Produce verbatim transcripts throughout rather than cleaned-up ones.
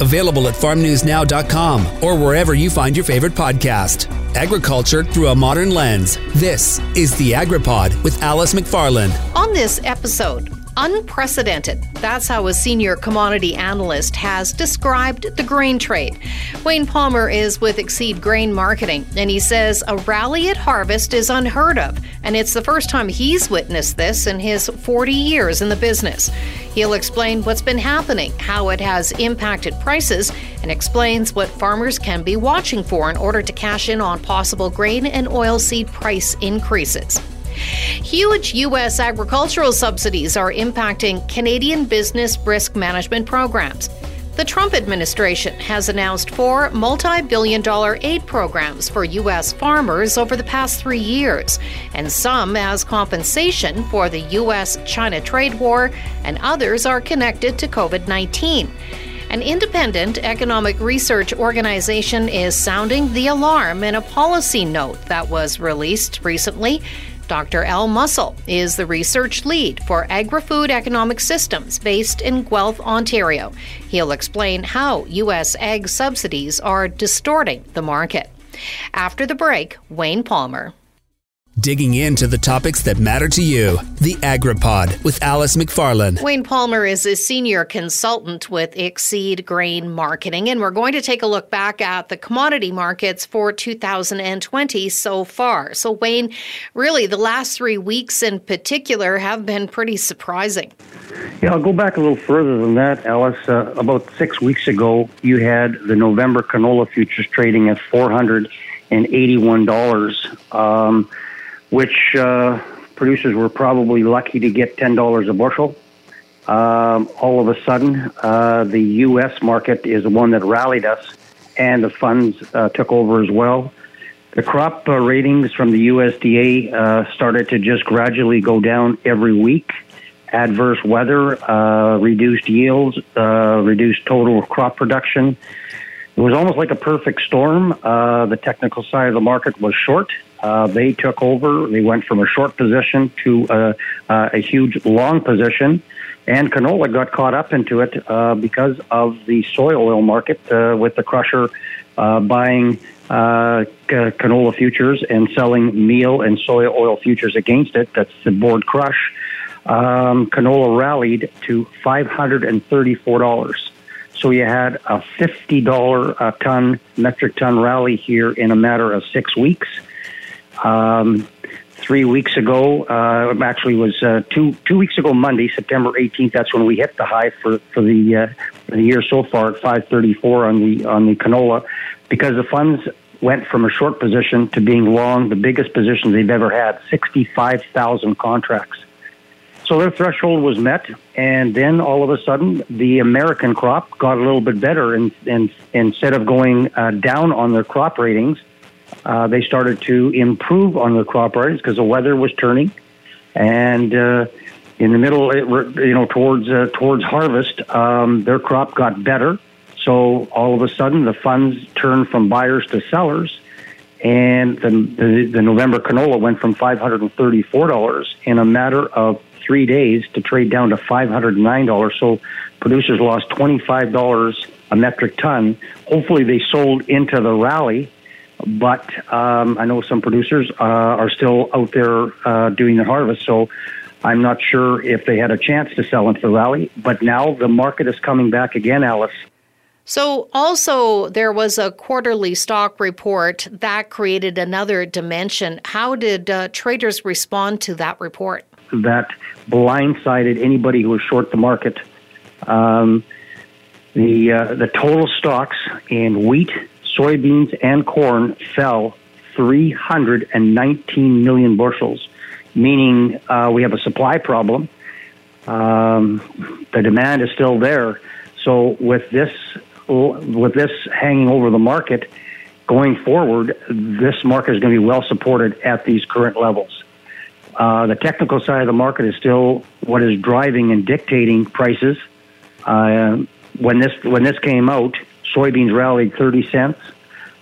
Available at farm news now dot com or wherever you find your favorite podcast. Agriculture through a modern lens. This is the AgriPod with Alice McFarlane. On this episode, unprecedented. That's how a senior commodity analyst has described the grain trade. Wayne Palmer is with Exceed Grain Marketing, and he says a rally at harvest is unheard of, and it's the first time he's witnessed this in his forty years in the business. He'll explain what's been happening, how it has impacted prices, and explains what farmers can be watching for in order to cash in on possible grain and oilseed price increases. Huge U S agricultural subsidies are impacting Canadian business risk management programs. The Trump administration has announced four multi-billion dollar aid programs for U S farmers over the past three years, and some as compensation for the U S China trade war, and others are connected to COVID nineteen. An independent economic research organization is sounding the alarm in a policy note that was released recently. Doctor Al Mussell is the research lead for Agri-Food Economic Systems based in Guelph, Ontario. He'll explain how U S egg subsidies are distorting the market. After the break, Wayne Palmer. Digging into the topics that matter to you. The AgriPod with Alice McFarlane. Wayne Palmer is a senior consultant with Exceed Grain Marketing, and we're going to take a look back at the commodity markets for two thousand twenty so far. So, Wayne, really the last three weeks in particular have been pretty surprising. Yeah, I'll go back a little further than that, Alice. Uh, about six weeks ago, you had the November canola futures trading at four hundred eighty-one dollars. Um, which uh, producers were probably lucky to get ten dollars a bushel. Um, all of a sudden, uh, the U S market is the one that rallied us, and the funds uh, took over as well. The crop uh, ratings from the U S D A uh, started to just gradually go down every week. Adverse weather, uh, reduced yields, uh, reduced total crop production. It was almost like a perfect storm. Uh, the technical side of the market was short. Uh, they took over. They went from a short position to uh, uh, a huge long position, and canola got caught up into it uh, because of the soy oil market uh, with the crusher uh, buying uh, c- canola futures and selling meal and soy oil futures against it. That's the board crush. Um, canola rallied to five hundred thirty-four dollars. So you had a fifty dollars a ton metric ton rally here in a matter of six weeks. Um, three weeks ago, uh, actually was, uh, two, two weeks ago, Monday, September eighteenth. That's when we hit the high for, for the, uh, for the year so far at five thirty-four on the, on the canola, because the funds went from a short position to being long, the biggest position they've ever had, sixty-five thousand contracts. So their threshold was met. And then all of a sudden the American crop got a little bit better, and, and instead of going uh, down on their crop ratings, Uh, they started to improve on the crop ratings because the weather was turning, and uh, in the middle, it, you know, towards uh, towards harvest, um, their crop got better. So all of a sudden, the funds turned from buyers to sellers, and the the, the November canola went from five hundred thirty-four dollars in a matter of three days to trade down to five hundred nine dollars. So producers lost twenty-five dollars a metric ton. Hopefully, they sold into the rally. But um, I know some producers uh, are still out there uh, doing the harvest, so I'm not sure if they had a chance to sell into the rally. But now the market is coming back again, Alice. So also there was a quarterly stock report that created another dimension. How did uh, traders respond to that report? That blindsided anybody who was short the market. Um, the uh, the total stocks in wheat, soybeans and corn fell three hundred nineteen million bushels, meaning uh, we have a supply problem. Um, the demand is still there. So with this with this hanging over the market, going forward, this market is going to be well supported at these current levels. Uh, the technical side of the market is still what is driving and dictating prices. Uh, when this when this came out, soybeans rallied thirty cents,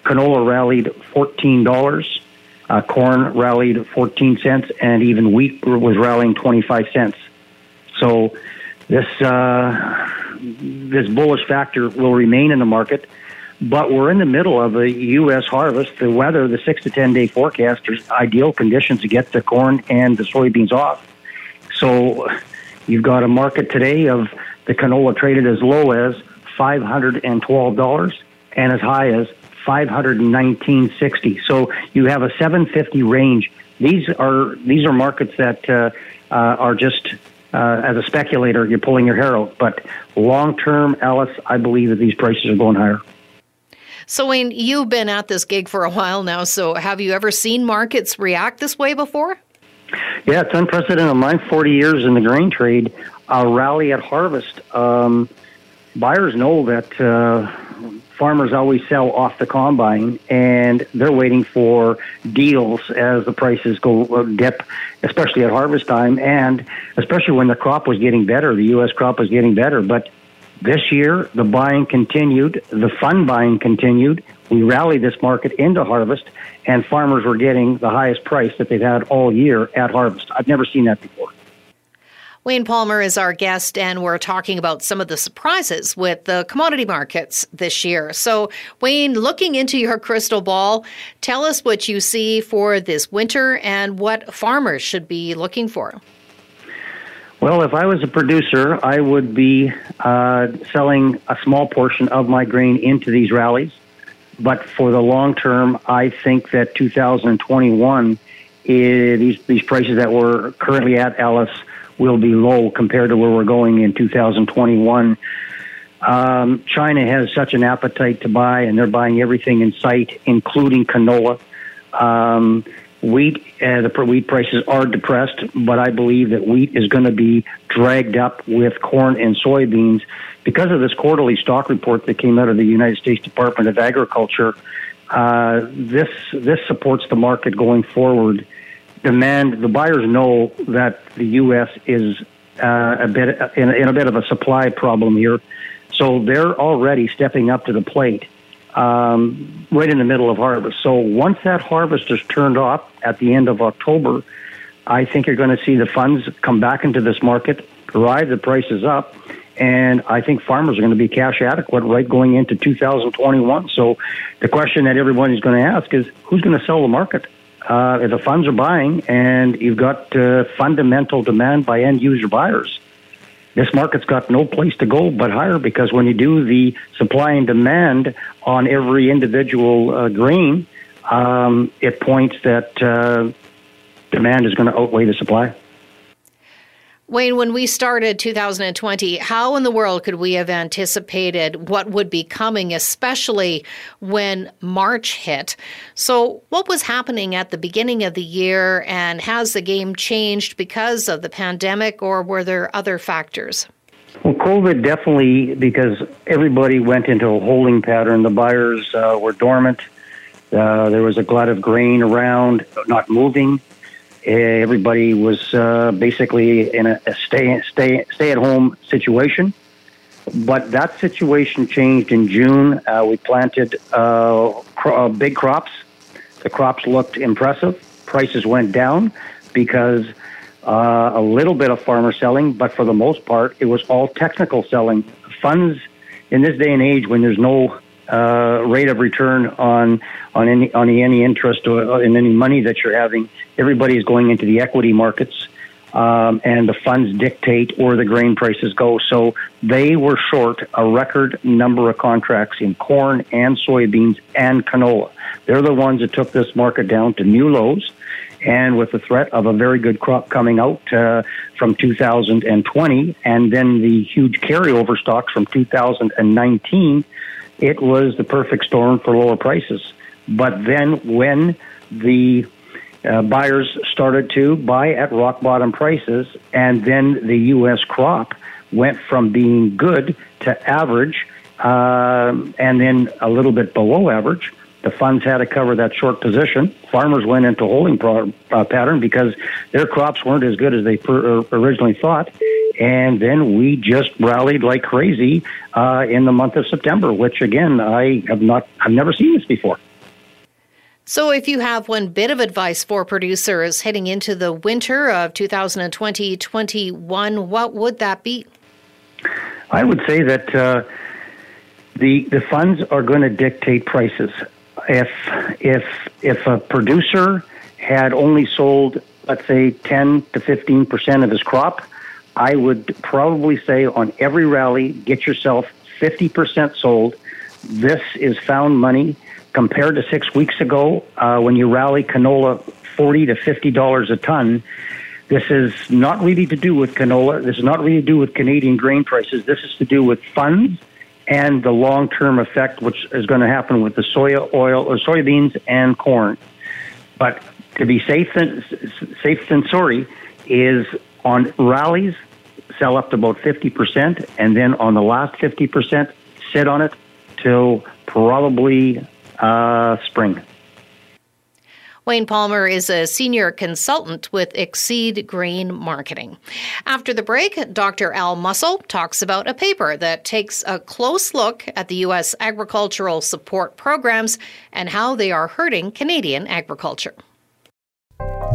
canola rallied fourteen dollars, uh, corn rallied fourteen cents, and even wheat was rallying twenty-five cents. So this uh, this bullish factor will remain in the market. But we're in the middle of a U S harvest. The weather, the six to ten day forecast, is ideal conditions to get the corn and the soybeans off. So you've got a market today of the canola traded as low as five hundred twelve dollars and as high as five hundred nineteen dollars and sixty cents. So you have a seven fifty range. These are these are markets that uh, uh, are just, uh, as a speculator, you're pulling your hair out. But long-term, Alice, I believe that these prices are going higher. So, Wayne, you've been at this gig for a while now, so have you ever seen markets react this way before? Yeah, it's unprecedented. In my forty years in the grain trade, a rally at harvest. Um, buyers know that uh, farmers always sell off the combine, and they're waiting for deals as the prices go dip, especially at harvest time, and especially when the crop was getting better, the U S crop was getting better, but this year, the buying continued, the fun buying continued. We rallied this market into harvest, and farmers were getting the highest price that they've had all year at harvest. I've never seen that before. Wayne Palmer is our guest, and we're talking about some of the surprises with the commodity markets this year. So, Wayne, looking into your crystal ball, tell us what you see for this winter and what farmers should be looking for. Well, if I was a producer, I would be uh, selling a small portion of my grain into these rallies. But for the long term, I think that two thousand twenty-one, is, these, these prices that we're currently at, Alice, will be low compared to where we're going in two thousand twenty-one. Um, China has such an appetite to buy, and they're buying everything in sight, including canola. Um Wheat, uh, the wheat prices are depressed, but I believe that wheat is going to be dragged up with corn and soybeans because of this quarterly stock report that came out of the United States Department of Agriculture. Uh, this this supports the market going forward. Demand, the buyers know that the U S is uh, a bit in, in a bit of a supply problem here, so they're already stepping up to the plate. Um, right in the middle of harvest. So once that harvest is turned off at the end of October, I think you're going to see the funds come back into this market, drive the prices up, and I think farmers are going to be cash adequate right going into two thousand twenty-one. So the question that everyone is going to ask is, who's going to sell the market? Uh, if the funds are buying and you've got uh, fundamental demand by end-user buyers, this market's got no place to go but higher, because when you do the supply and demand on every individual uh, grain, um, it points that uh, demand is going to outweigh the supply. Wayne, when we started two thousand twenty, how in the world could we have anticipated what would be coming, especially when March hit? So what was happening at the beginning of the year, and has the game changed because of the pandemic, or were there other factors? Well, COVID definitely, because everybody went into a holding pattern. The buyers uh, were dormant. Uh, there was a glut of grain around, not moving. Everybody was uh, basically in a, a stay, stay, stay-at-home situation. But that situation changed in June. Uh, we planted uh, cro- big crops. The crops looked impressive. Prices went down because uh, a little bit of farmer selling, but for the most part, it was all technical selling. Funds in this day and age, when there's no Uh, rate of return on on any on any interest or in any money that you're having, everybody's going into the equity markets, um, and the funds dictate where the grain prices go. So they were short a record number of contracts in corn and soybeans and canola. They're the ones that took this market down to new lows, and with the threat of a very good crop coming out uh, from two thousand twenty, and then the huge carryover stocks from two thousand nineteen. It was the perfect storm for lower prices. But then when the uh, buyers started to buy at rock bottom prices, and then the U S crop went from being good to average, uh, and then a little bit below average, the funds had to cover that short position. Farmers went into holding pro- uh, pattern because their crops weren't as good as they per- originally thought. And then we just rallied like crazy uh, in the month of September, which, again, I have not, I've never seen this before. So if you have one bit of advice for producers heading into the winter of two thousand twenty twenty-one, what would that be? I would say that uh, the the funds are going to dictate prices. If if if a producer had only sold, let's say, ten to fifteen percent of his crop, I would probably say on every rally, get yourself fifty percent sold. This is found money compared to six weeks ago uh, when you rally canola forty to fifty dollars a ton. This is not really to do with canola. This is not really to do with Canadian grain prices. This is to do with funds and the long-term effect, which is going to happen with the soya oil or soybeans and corn. But to be safe than safe than sorry is on rallies, sell up to about fifty percent, and then on the last fifty percent, sit on it till probably uh, spring. Wayne Palmer is a senior consultant with Exceed Grain Marketing. After the break, Doctor Al Mussell talks about a paper that takes a close look at the U S agricultural support programs and how they are hurting Canadian agriculture.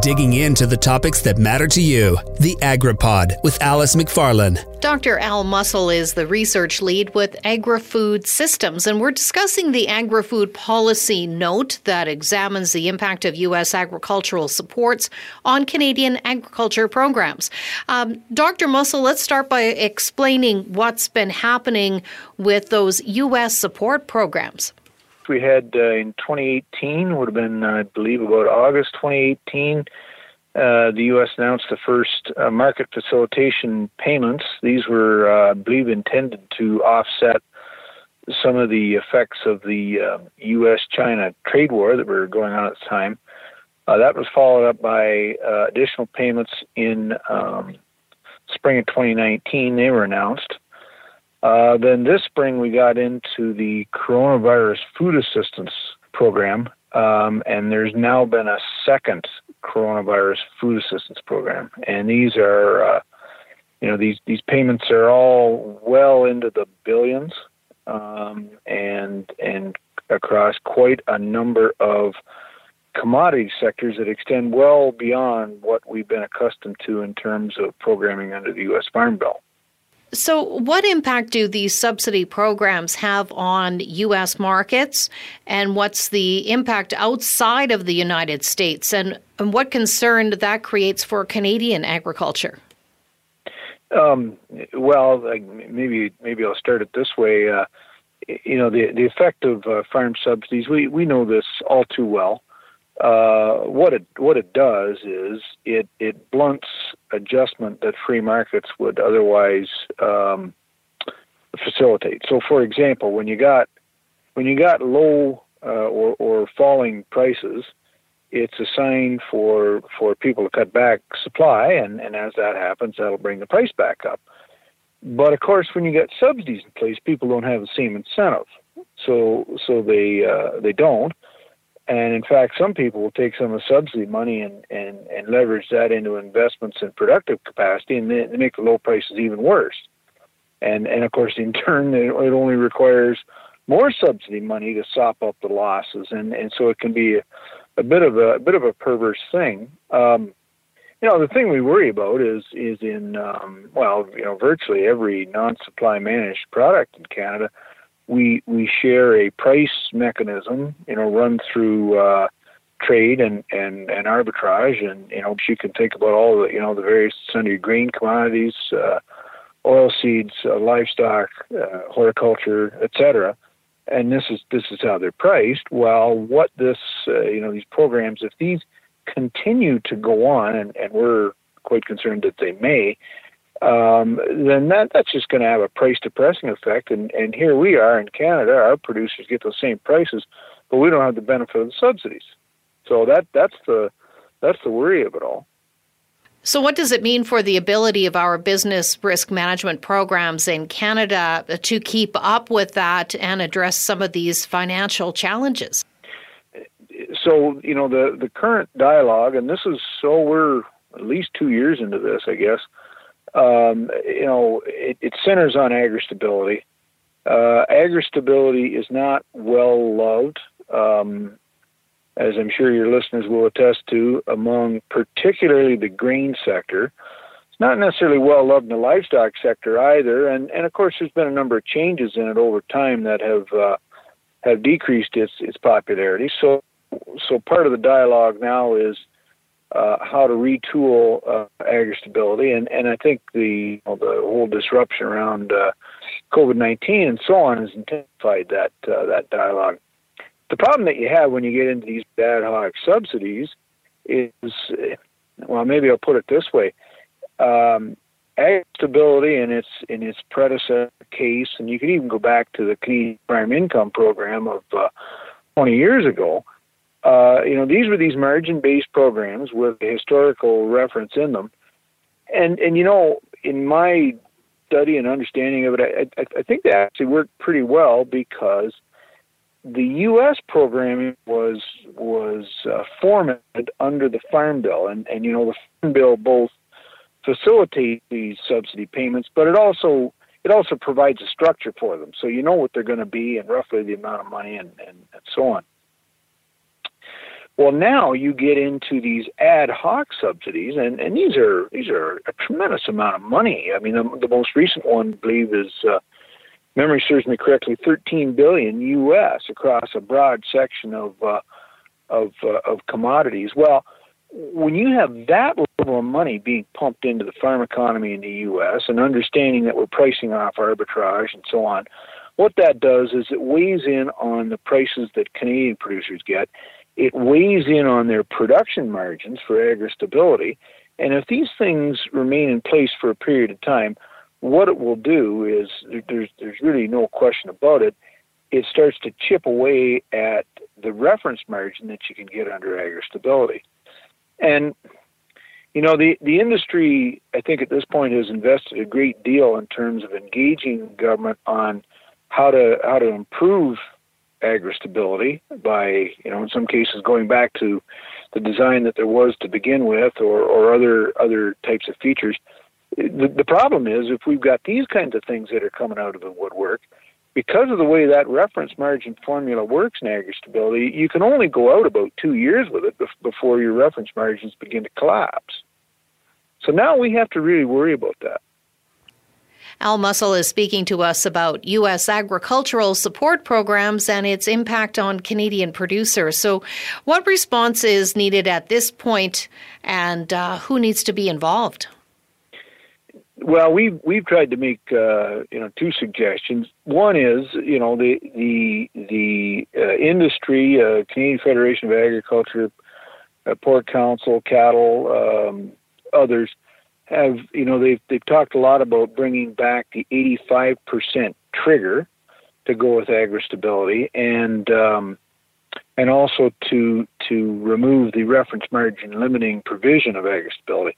Digging into the topics that matter to you. The AgriPod with Alice McFarlane. Doctor Al Mussell is the research lead with Agri-Food Systems, and we're discussing the Agri-Food Policy Note that examines the impact of U S agricultural supports on Canadian agriculture programs. Um, Doctor Mussell, let's start by explaining what's been happening with those U S support programs. We had uh, in twenty eighteen, would have been, I believe, about August twenty eighteen, uh, the U S announced the first uh, market facilitation payments. These were, uh, I believe, intended to offset some of the effects of the uh, U S China trade war that were going on at the time. Uh, that was followed up by uh, additional payments in um, spring of twenty nineteen. They were announced. Uh, then this spring, we got into the coronavirus food assistance program, um, and there's now been a second coronavirus food assistance program. And these are, uh, you know, these, these payments are all well into the billions, um, and and across quite a number of commodity sectors that extend well beyond what we've been accustomed to in terms of programming under the U S Farm Bill. So what impact do these subsidy programs have on U S markets, and what's the impact outside of the United States, and, and what concern that creates for Canadian agriculture? Um, well, maybe maybe I'll start it this way. Uh, you know, the, the effect of uh, farm subsidies, we, we know this all too well. Uh, what it what it does is it, it blunts adjustment that free markets would otherwise um, facilitate. So, for example, when you got when you got low uh, or or falling prices, it's a sign for for people to cut back supply, and, and as that happens, that'll bring the price back up. But of course, when you got subsidies in place, people don't have the same incentive, so so they uh, they don't. And in fact, some people will take some of the subsidy money and, and, and leverage that into investments in productive capacity, and they, they make the low prices even worse. And, and of course, in turn, it, it only requires more subsidy money to sop up the losses. And, and so it can be a, a bit of a, a bit of a perverse thing. Um, you know, the thing we worry about is, is in, um, well, you know, virtually every non-supply managed product in Canada, We we share a price mechanism, you know, run through uh, trade and, and, and arbitrage, and you know, you can think about all the you know the various sundry grain commodities, uh, oil seeds, uh, livestock, uh, horticulture, et cetera. And this is this is how they're priced. Well, what this uh, you know these programs, if these continue to go on, and, and we're quite concerned that they may. Um, then that, that's just going to have a price-depressing effect. And, and here we are in Canada, our producers get those same prices, but we don't have the benefit of the subsidies. So that that's the that's the worry of it all. So what does it mean for the ability of our business risk management programs in Canada to keep up with that and address some of these financial challenges? So, you know, the, the current dialogue, and this is so we're at least two years into this, I guess, Um, you know, it, it centers on agri-stability. Uh, agri-stability is not well loved, um, as I'm sure your listeners will attest to, among particularly the grain sector. It's not necessarily well loved in the livestock sector either. And, and of course, there's been a number of changes in it over time that have uh, have decreased its its popularity. So, so part of the dialogue now is uh, how to retool uh, agri-stability. And, and I think the, you know, the whole disruption around uh, COVID nineteen and so on has intensified that uh, that dialogue. The problem that you have when you get into these ad hoc subsidies is, well, maybe I'll put it this way. Um, agri-stability in its in its predecessor case, and you could even go back to the Canadian Prime Income Program of uh, twenty years ago. Uh, you know, these were these margin-based programs with a historical reference in them, and and you know, in my study and understanding of it, I, I, I think they actually worked pretty well because the U S programming was was uh, formatted under the Farm Bill, and and you know, the Farm Bill both facilitate these subsidy payments, but it also it also provides a structure for them, so you know what they're going to be and roughly the amount of money and, and, and so on. Well, now you get into these ad hoc subsidies, and, and these are these are a tremendous amount of money. I mean, the, the most recent one, I believe, is uh, memory serves me correctly, thirteen billion U S across a broad section of uh, of uh, of commodities. Well, when you have that level of money being pumped into the farm economy in the U S and understanding that we're pricing off arbitrage and so on, what that does is it weighs in on the prices that Canadian producers get. It weighs in on their production margins for agri-stability. And if these things remain in place for a period of time, what it will do is, there's, there's really no question about it, it starts to chip away at the reference margin that you can get under agri-stability. And, you know, the, the industry, I think at this point, has invested a great deal in terms of engaging government on how to how to improve agri-stability by, you know, in some cases going back to the design that there was to begin with, or, or other other types of features. The, the problem is, if we've got these kinds of things that are coming out of the woodwork, because of the way that reference margin formula works in agri-stability, you can only go out about two years with it before your reference margins begin to collapse. So now we have to really worry about that. Al Mussell is speaking to us about U S agricultural support programs and its impact on Canadian producers. So what response is needed at this point, and uh, who needs to be involved? Well, we've we've tried to make uh, you know two suggestions. One is, you know, the the the uh, industry, uh, Canadian Federation of Agriculture, uh, Pork Council, cattle, um, others have, you know, they've they've talked a lot about bringing back the eighty-five percent trigger to go with agri-stability, and um, and also to to remove the reference margin limiting provision of agri-stability.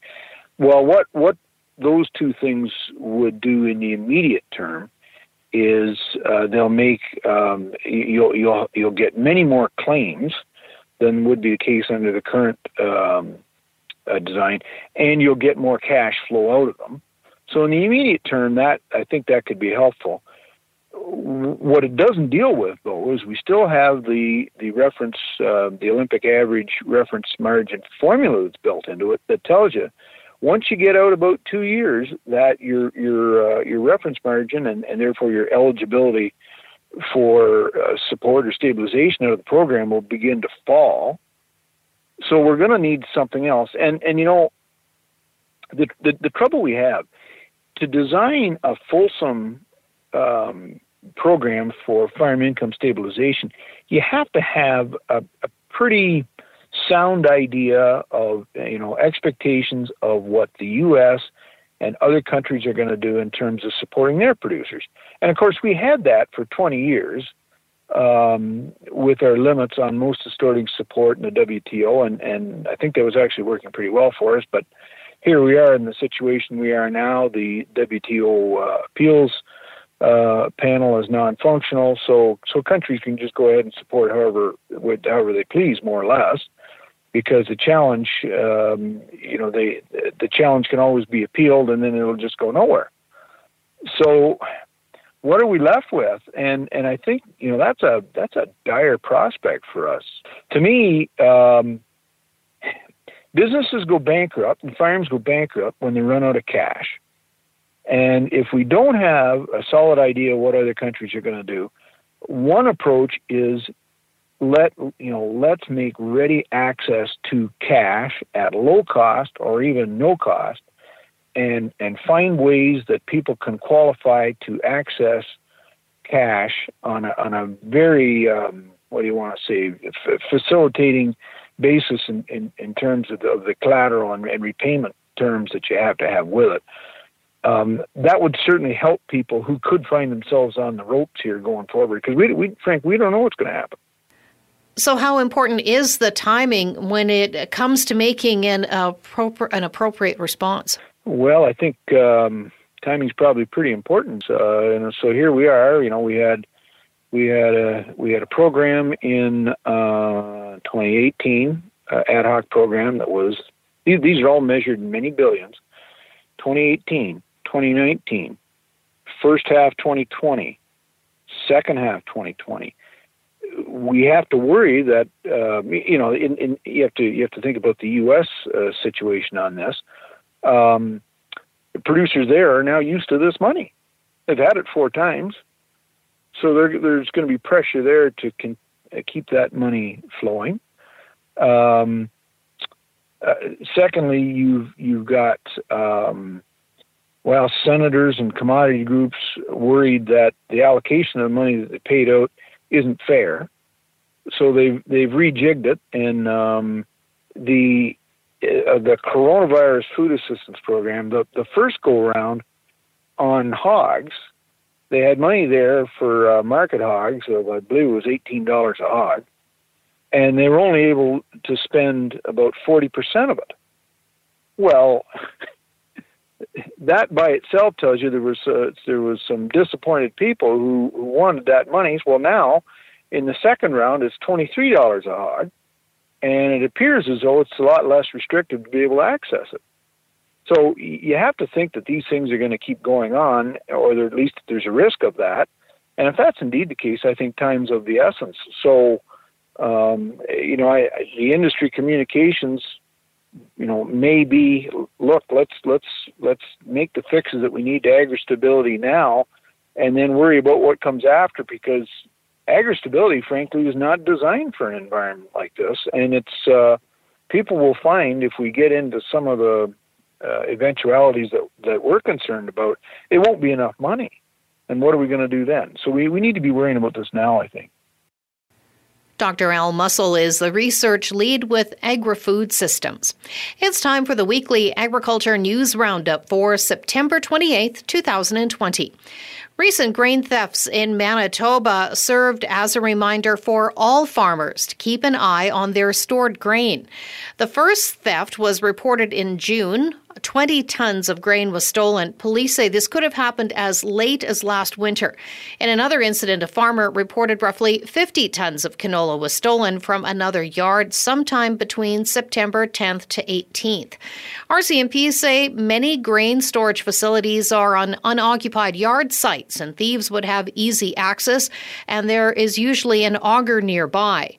Well, what what those two things would do in the immediate term is uh, they'll make um, you'll you'll you'll get many more claims than would be the case under the current um, uh, design, and you'll get more cash flow out of them. So in the immediate term, that I think that could be helpful. What it doesn't deal with, though, is we still have the the reference uh, the Olympic average reference margin formula that's built into it that tells you, once you get out about two years, that your your uh, your reference margin and, and therefore your eligibility for uh, support or stabilization out of the program will begin to fall. So we're going to need something else. And and you know, the the, the trouble we have to design a fulsome um, program for farm income stabilization, you have to have a, a pretty sound idea of, you know, expectations of what the U S and other countries are going to do in terms of supporting their producers. And of course, we had that for twenty years um, with our limits on most distorting support in the W T O, and, and I think that was actually working pretty well for us. But here we are in the situation we are now. The W T O uh, appeals uh, panel is non-functional, so so countries can just go ahead and support however with, however they please, more or less. Because the challenge, um, you know, they, the challenge can always be appealed, and then it'll just go nowhere. So, what are we left with? And and I think, you know, that's a that's a dire prospect for us. To me, um, businesses go bankrupt and farms go bankrupt when they run out of cash. And if we don't have a solid idea what other countries are going to do, one approach is let you know, let's make ready access to cash at low cost or even no cost, and and find ways that people can qualify to access cash on a, on a very um, what do you want to say f- facilitating basis in, in, in terms of the, of the collateral and, and repayment terms that you have to have with it. Um, that would certainly help people who could find themselves on the ropes here going forward, because we, we, Frank, we don't know what's going to happen. So how important is the timing when it comes to making an, appropri- an appropriate response? Well, I think um, timing is probably pretty important. Uh, and so here we are. You know, we had we had a we had a program in uh, twenty eighteen, uh, ad hoc program that was these, these are all measured in many billions. twenty eighteen. twenty nineteen, first half twenty twenty, second half twenty twenty. We have to worry that uh, you know in, in, you have to you have to think about the U S uh, situation on this. Um, the producers there are now used to this money; they've had it four times, so there, there's going to be pressure there to con- keep that money flowing. Um, uh, secondly, you've you've got. Um, While senators and commodity groups worried that the allocation of the money that they paid out isn't fair, so they've they've rejigged it, and um, the uh, the coronavirus food assistance program, the the first go round on hogs, they had money there for uh, market hogs of I believe it was eighteen dollars a hog, and they were only able to spend about forty percent of it. Well. That by itself tells you there was uh, there was some disappointed people who, who wanted that money. Well, now in the second round, it's twenty-three dollars a hog, and it appears as though it's a lot less restrictive to be able to access it. So you have to think that these things are going to keep going on, or there, at least there's a risk of that. And if that's indeed the case, I think time's of the essence. So, um, you know, I, I, the industry communications you know, maybe look, let's, let's, let's make the fixes that we need to agri-stability now, and then worry about what comes after, because agri-stability, frankly, is not designed for an environment like this. And it's, uh, people will find if we get into some of the uh, eventualities that, that we're concerned about, it won't be enough money. And what are we going to do then? So we, we need to be worrying about this now, I think. Doctor Al Mussell is the research lead with Agri-Food Systems. It's time for the weekly agriculture news roundup for September twenty-eighth, twenty twenty. Recent grain thefts in Manitoba served as a reminder for all farmers to keep an eye on their stored grain. The first theft was reported in June. twenty tons of grain was stolen. Police say this could have happened as late as last winter. In another incident, a farmer reported roughly fifty tons of canola was stolen from another yard sometime between September tenth to eighteenth. R C M P say many grain storage facilities are on unoccupied yard sites, and thieves would have easy access, and there is usually an auger nearby.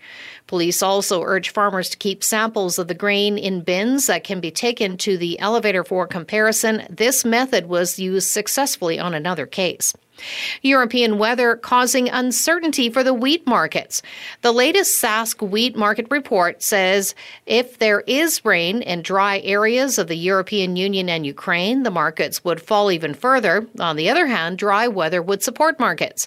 Police also urge farmers to keep samples of the grain in bins that can be taken to the elevator for comparison. This method was used successfully on another case. European weather causing uncertainty for the wheat markets. The latest Sask wheat market report says if there is rain in dry areas of the European Union and Ukraine, the markets would fall even further. On the other hand, dry weather would support markets.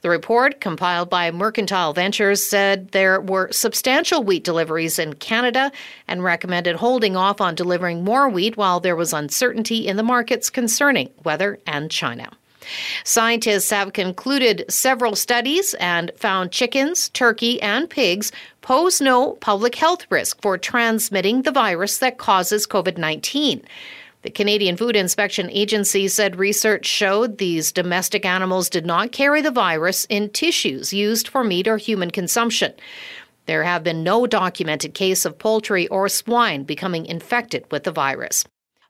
The report, compiled by Mercantile Ventures, said there were substantial wheat deliveries in Canada and recommended holding off on delivering more wheat while there was uncertainty in the markets concerning weather and China. Scientists have concluded several studies and found chickens, turkey, and pigs pose no public health risk for transmitting the virus that causes COVID nineteen. The Canadian Food Inspection Agency said research showed these domestic animals did not carry the virus in tissues used for meat or human consumption. There have been no documented case of poultry or swine becoming infected with the virus.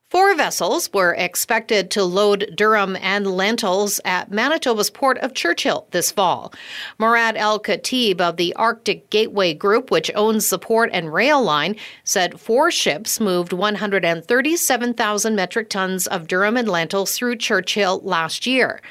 Four vessels were expected to load durum and lentils at Manitoba's Port of Churchill this fall. Murad Al Khatib of the Arctic Gateway Group, which owns the port and rail line, said four ships moved one hundred thirty-seven thousand metric tons of durum and lentils through Churchill last year.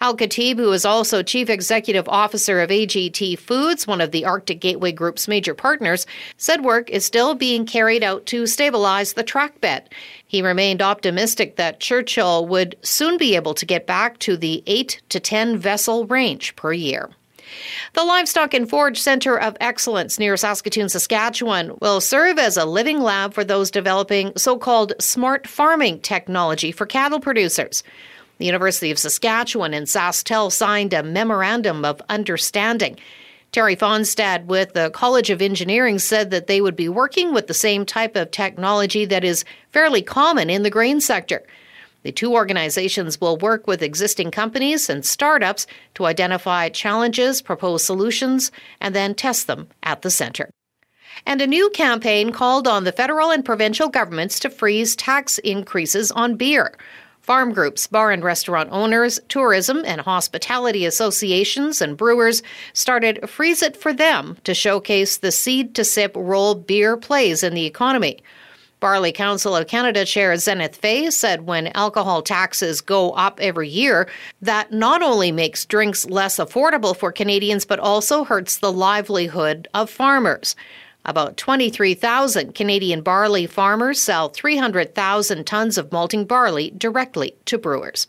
Al Khatib, who is also Chief Executive Officer of A G T Foods, one of the Arctic Gateway Group's major partners, said work is still being carried out to stabilize the track bed. He remained optimistic that Churchill would soon be able to get back to the eight to ten vessel range per year. The Livestock and Forage Center of Excellence near Saskatoon, Saskatchewan, will serve as a living lab for those developing so-called smart farming technology for cattle producers. The University of Saskatchewan and SaskTel signed a memorandum of understanding. Terry Fonstad with the College of Engineering said that they would be working with the same type of technology that is fairly common in the grain sector. The two organizations will work with existing companies and startups to identify challenges, propose solutions, and then test them at the center. And a new campaign called on the federal and provincial governments to freeze tax increases on beer. Farm groups, bar and restaurant owners, tourism and hospitality associations and brewers started Freeze It for Them to showcase the seed-to-sip role beer plays in the economy. Barley Council of Canada Chair Zenith Fay said when alcohol taxes go up every year, that not only makes drinks less affordable for Canadians but also hurts the livelihood of farmers. About twenty-three thousand Canadian barley farmers sell three hundred thousand tons of malting barley directly to brewers.